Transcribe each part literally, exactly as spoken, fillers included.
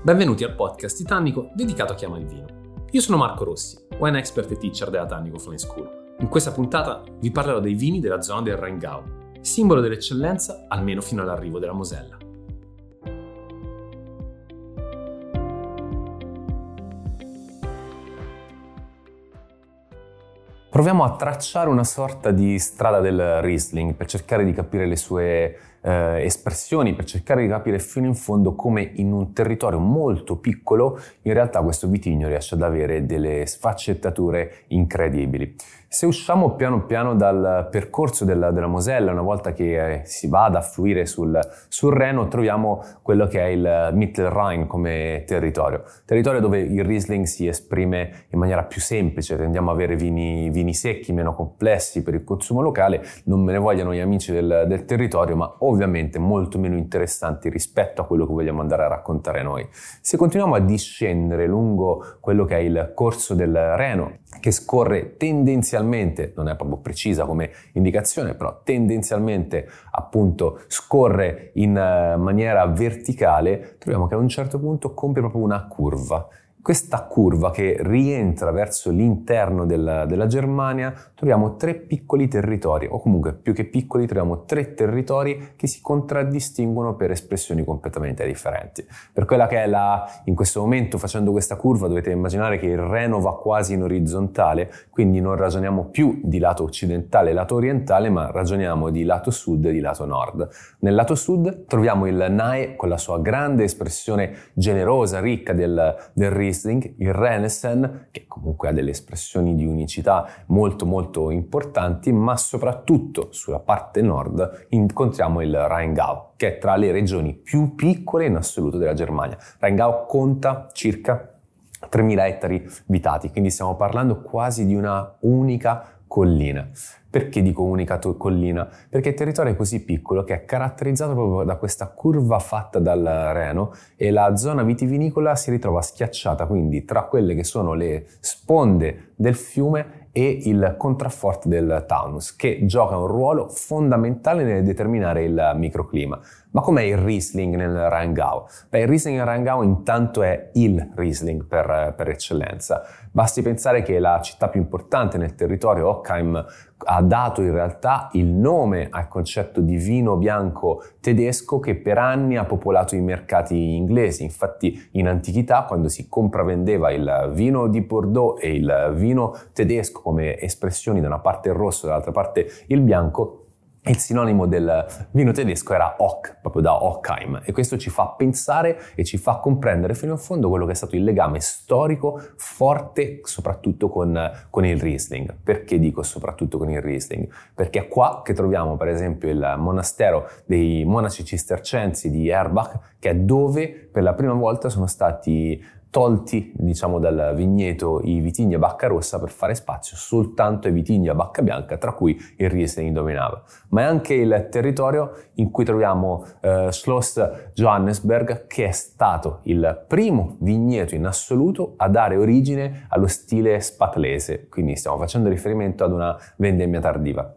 Benvenuti al podcast di Tannico dedicato a chi ama il vino. Io sono Marco Rossi, wine expert e teacher della Tannico Flying School. In questa puntata vi parlerò dei vini della zona del Rheingau, simbolo dell'eccellenza almeno fino all'arrivo della Mosella. Proviamo a tracciare una sorta di strada del Riesling per cercare di capire le sue eh, espressioni, per cercare di capire fino in fondo come in un territorio molto piccolo in realtà questo vitigno riesce ad avere delle sfaccettature incredibili. Se usciamo piano piano dal percorso della, della Mosella, una volta che eh, si va ad affluire sul, sul Reno, troviamo quello che è il Mittelrhein come territorio. Territorio dove il Riesling si esprime in maniera più semplice, tendiamo a avere vini, vini secchi, meno complessi per il consumo locale, non me ne vogliano gli amici del, del territorio, ma ovviamente molto meno interessanti rispetto a quello che vogliamo andare a raccontare noi. Se continuiamo a discendere lungo quello che è il corso del Reno, che scorre tendenzialmente non è proprio precisa come indicazione, però tendenzialmente appunto scorre in maniera verticale, troviamo che a un certo punto compie proprio una curva. Questa curva che rientra verso l'interno della, della Germania, troviamo tre piccoli territori, o comunque più che piccoli troviamo tre territori che si contraddistinguono per espressioni completamente differenti. Per quella che è la, in questo momento facendo questa curva dovete immaginare che il Reno va quasi in orizzontale, quindi non ragioniamo più di lato occidentale e lato orientale, ma ragioniamo di lato sud e di lato nord. Nel lato sud troviamo il Nahe con la sua grande espressione generosa, ricca del, del Riesling, il Rheinhessen, che comunque ha delle espressioni di unicità molto molto importanti, ma soprattutto sulla parte nord incontriamo il Rheingau, che è tra le regioni più piccole in assoluto della Germania. Rheingau conta circa tremila ettari abitati, quindi stiamo parlando quasi di una unica collina. Perché dico unica collina? Perché il territorio è così piccolo che è caratterizzato proprio da questa curva fatta dal Reno e la zona vitivinicola si ritrova schiacciata quindi tra quelle che sono le sponde del fiume e il contrafforte del Taunus, che gioca un ruolo fondamentale nel determinare il microclima. Ma com'è il Riesling nel Rheingau? Beh, il Riesling nel Rheingau intanto è il Riesling per, per eccellenza. Basti pensare che la città più importante nel territorio, Hochheim, ha dato in realtà il nome al concetto di vino bianco tedesco che per anni ha popolato i mercati inglesi. Infatti in antichità, quando si compravendeva il vino di Bordeaux e il vino tedesco come espressioni da una parte il rosso e dall'altra parte il bianco, il sinonimo del vino tedesco era Hoch, proprio da Hochheim, e questo ci fa pensare e ci fa comprendere fino in fondo quello che è stato il legame storico forte soprattutto con, con il Riesling. Perché dico soprattutto con il Riesling? Perché è qua che troviamo per esempio il monastero dei monaci cistercensi di Eberbach, che è dove per la prima volta sono stati tolti, diciamo, dal vigneto i vitigni a bacca rossa per fare spazio soltanto ai vitigni a bacca bianca, tra cui il Riesling dominava. Ma è anche il territorio in cui troviamo eh, Schloss Johannesberg, che è stato il primo vigneto in assoluto a dare origine allo stile Spätlese, quindi stiamo facendo riferimento ad una vendemmia tardiva.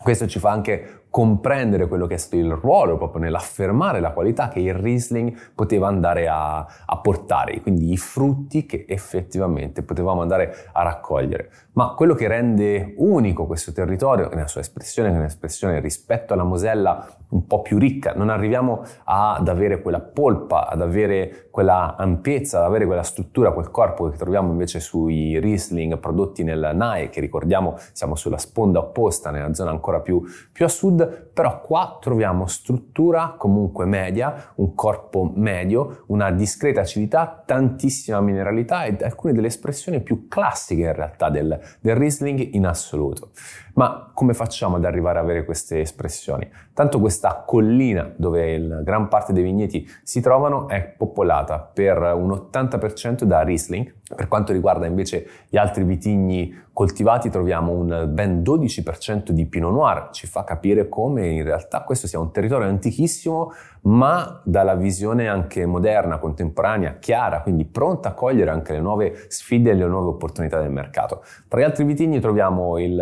Questo ci fa anche comprendere quello che è stato il ruolo proprio nell'affermare la qualità che il Riesling poteva andare a, a portare, quindi i frutti che effettivamente potevamo andare a raccogliere. Ma quello che rende unico questo territorio, nella sua espressione, che è un'espressione rispetto alla Mosella un po' più ricca, non arriviamo ad avere quella polpa, ad avere quella ampiezza, ad avere quella struttura, quel corpo che troviamo invece sui Riesling prodotti nel Nahe, che ricordiamo siamo sulla sponda opposta, nella zona ancora più, più a sud. Però qua troviamo struttura comunque media, un corpo medio, una discreta acidità, tantissima mineralità ed alcune delle espressioni più classiche in realtà del, del Riesling in assoluto. Ma come facciamo ad arrivare ad avere queste espressioni? Tanto questa collina dove la gran parte dei vigneti si trovano è popolata per un ottanta per cento da Riesling. Per quanto riguarda invece gli altri vitigni coltivati troviamo un ben dodici per cento di Pinot Noir. Ci fa capire come in realtà questo sia un territorio antichissimo, ma dalla visione anche moderna, contemporanea, chiara, quindi pronta a cogliere anche le nuove sfide e le nuove opportunità del mercato. Tra gli altri vitigni troviamo il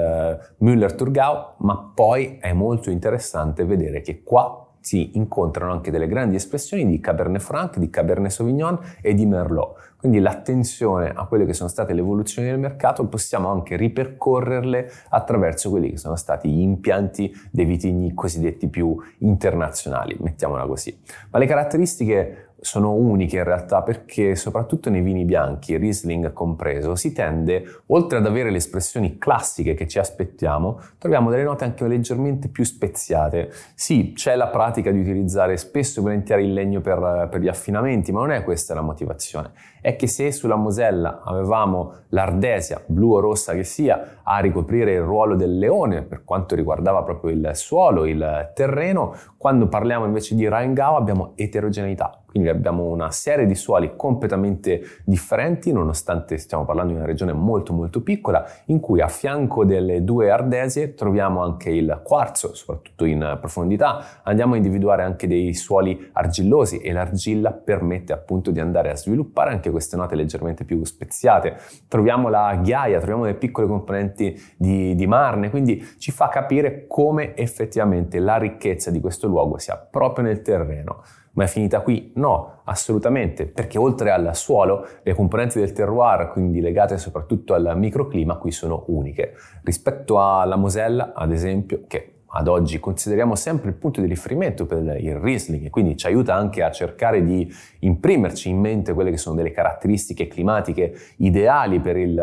Müller-Thurgau, ma poi è molto interessante vedere che qua si incontrano anche delle grandi espressioni di Cabernet Franc, di Cabernet Sauvignon e di Merlot. Quindi l'attenzione a quelle che sono state le evoluzioni del mercato possiamo anche ripercorrerle attraverso quelli che sono stati gli impianti dei vitigni cosiddetti più internazionali, mettiamola così. Ma le caratteristiche sono uniche in realtà, perché soprattutto nei vini bianchi, Riesling compreso, si tende, oltre ad avere le espressioni classiche che ci aspettiamo, troviamo delle note anche leggermente più speziate. Sì, c'è la pratica di utilizzare spesso e volentieri il legno per, per gli affinamenti, ma non è questa la motivazione. È che se sulla Mosella avevamo l'ardesia, blu o rossa che sia, a ricoprire il ruolo del leone per quanto riguardava proprio il suolo, il terreno, quando parliamo invece di Rheingau abbiamo eterogeneità, quindi abbiamo una serie di suoli completamente differenti, nonostante stiamo parlando di una regione molto molto piccola, in cui a fianco delle due ardesie troviamo anche il quarzo, soprattutto in profondità. Andiamo a individuare anche dei suoli argillosi e l'argilla permette appunto di andare a sviluppare anche queste note leggermente più speziate. Troviamo la ghiaia, troviamo delle piccole componenti di, di marne, quindi ci fa capire come effettivamente la ricchezza di questo luogo sia proprio nel terreno. Ma è finita qui? No, assolutamente, perché oltre al suolo le componenti del terroir, quindi legate soprattutto al microclima, qui sono uniche. Rispetto alla Mosella, ad esempio, che ad oggi consideriamo sempre il punto di riferimento per il Riesling e quindi ci aiuta anche a cercare di imprimerci in mente quelle che sono delle caratteristiche climatiche ideali per il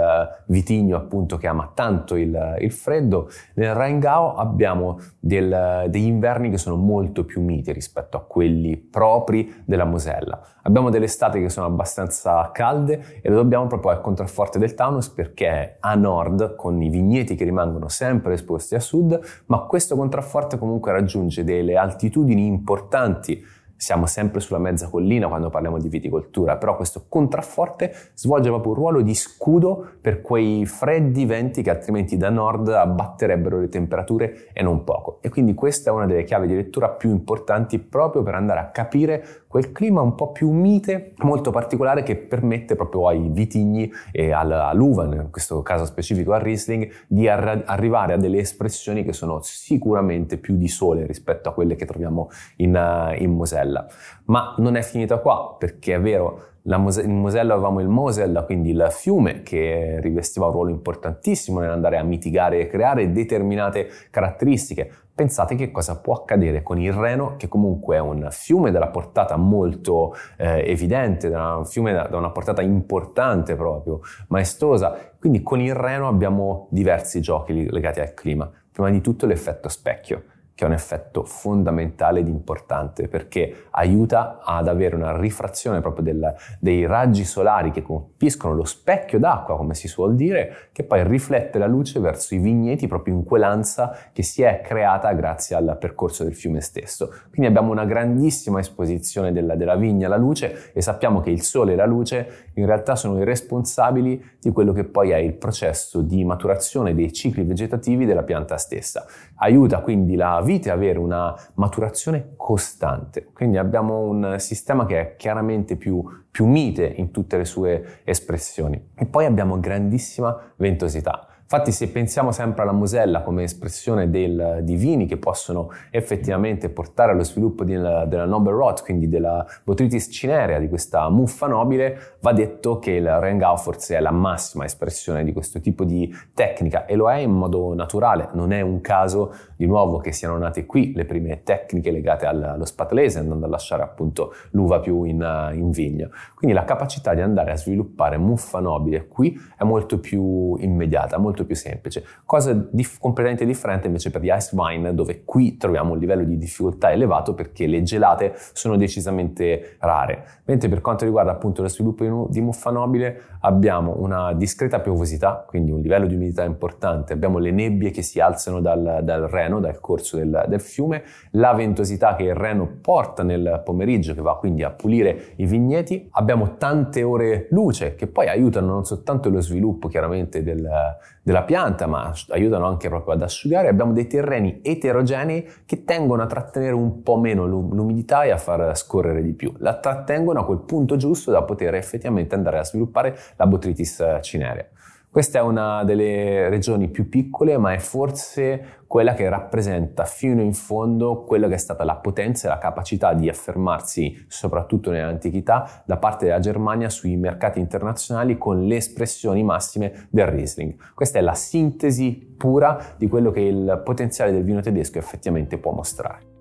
vitigno appunto che ama tanto il, il freddo. Nel Rheingau abbiamo del, degli inverni che sono molto più miti rispetto a quelli propri della Mosella. Abbiamo delle estati che sono abbastanza calde e lo dobbiamo proprio al contrafforte del Taunus, perché a nord, con i vigneti che rimangono sempre esposti a sud, ma questo contrafforte comunque raggiunge delle altitudini importanti. Siamo sempre sulla mezza collina quando parliamo di viticoltura, però questo contrafforte svolge proprio un ruolo di scudo per quei freddi venti che altrimenti da nord abbatterebbero le temperature, e non poco. E quindi questa è una delle chiavi di lettura più importanti, proprio per andare a capire quel clima un po' più mite, molto particolare, che permette proprio ai vitigni e all'uva, in questo caso specifico al Riesling, di arra- arrivare a delle espressioni che sono sicuramente più di sole rispetto a quelle che troviamo in, in Mosella. Ma non è finita qua, perché è vero, La Mose- in Mosella avevamo il Mosella, quindi il fiume, che rivestiva un ruolo importantissimo nell'andare a mitigare e creare determinate caratteristiche. Pensate che cosa può accadere con il Reno, che comunque è un fiume della portata molto eh, evidente, un fiume da, da una portata importante proprio, maestosa. Quindi con il Reno abbiamo diversi giochi legati al clima. Prima di tutto l'effetto specchio, che è un effetto fondamentale ed importante, perché aiuta ad avere una rifrazione proprio del, dei raggi solari che colpiscono lo specchio d'acqua, come si suol dire, che poi riflette la luce verso i vigneti proprio in quell'ansa che si è creata grazie al percorso del fiume stesso. Quindi abbiamo una grandissima esposizione della, della vigna alla luce, e sappiamo che il sole e la luce in realtà sono i responsabili di quello che poi è il processo di maturazione dei cicli vegetativi della pianta stessa. Aiuta quindi la vite avere una maturazione costante, quindi abbiamo un sistema che è chiaramente più, più mite in tutte le sue espressioni. E poi abbiamo grandissima ventosità. Infatti, se pensiamo sempre alla Mosella come espressione del, di vini che possono effettivamente portare allo sviluppo di, della noble rot, quindi della Botrytis cinerea, di questa muffa nobile, va detto che il Rheingau forse è la massima espressione di questo tipo di tecnica, e lo è in modo naturale. Non è un caso di nuovo che siano nate qui le prime tecniche legate allo Spätlese, andando a lasciare appunto l'uva più in, in vigna. Quindi la capacità di andare a sviluppare muffa nobile qui è molto più immediata, molto più semplice, cosa dif- completamente differente invece per gli ice wine, dove qui troviamo un livello di difficoltà elevato perché le gelate sono decisamente rare. Mentre per quanto riguarda appunto lo sviluppo di muffa nobile abbiamo una discreta piovosità, quindi un livello di umidità importante, abbiamo le nebbie che si alzano dal, dal Reno, dal corso del, del fiume, la ventosità che il Reno porta nel pomeriggio, che va quindi a pulire i vigneti, abbiamo tante ore luce che poi aiutano non soltanto lo sviluppo chiaramente del della pianta, ma aiutano anche proprio ad asciugare. Abbiamo dei terreni eterogenei che tengono a trattenere un po' meno l'umidità e a far scorrere di più, la trattengono a quel punto giusto da poter effettivamente andare a sviluppare la Botrytis cinerea. Questa è una delle regioni più piccole, ma è forse quella che rappresenta fino in fondo quella che è stata la potenza e la capacità di affermarsi, soprattutto nell'antichità, da parte della Germania sui mercati internazionali con le espressioni massime del Riesling. Questa è la sintesi pura di quello che il potenziale del vino tedesco effettivamente può mostrare.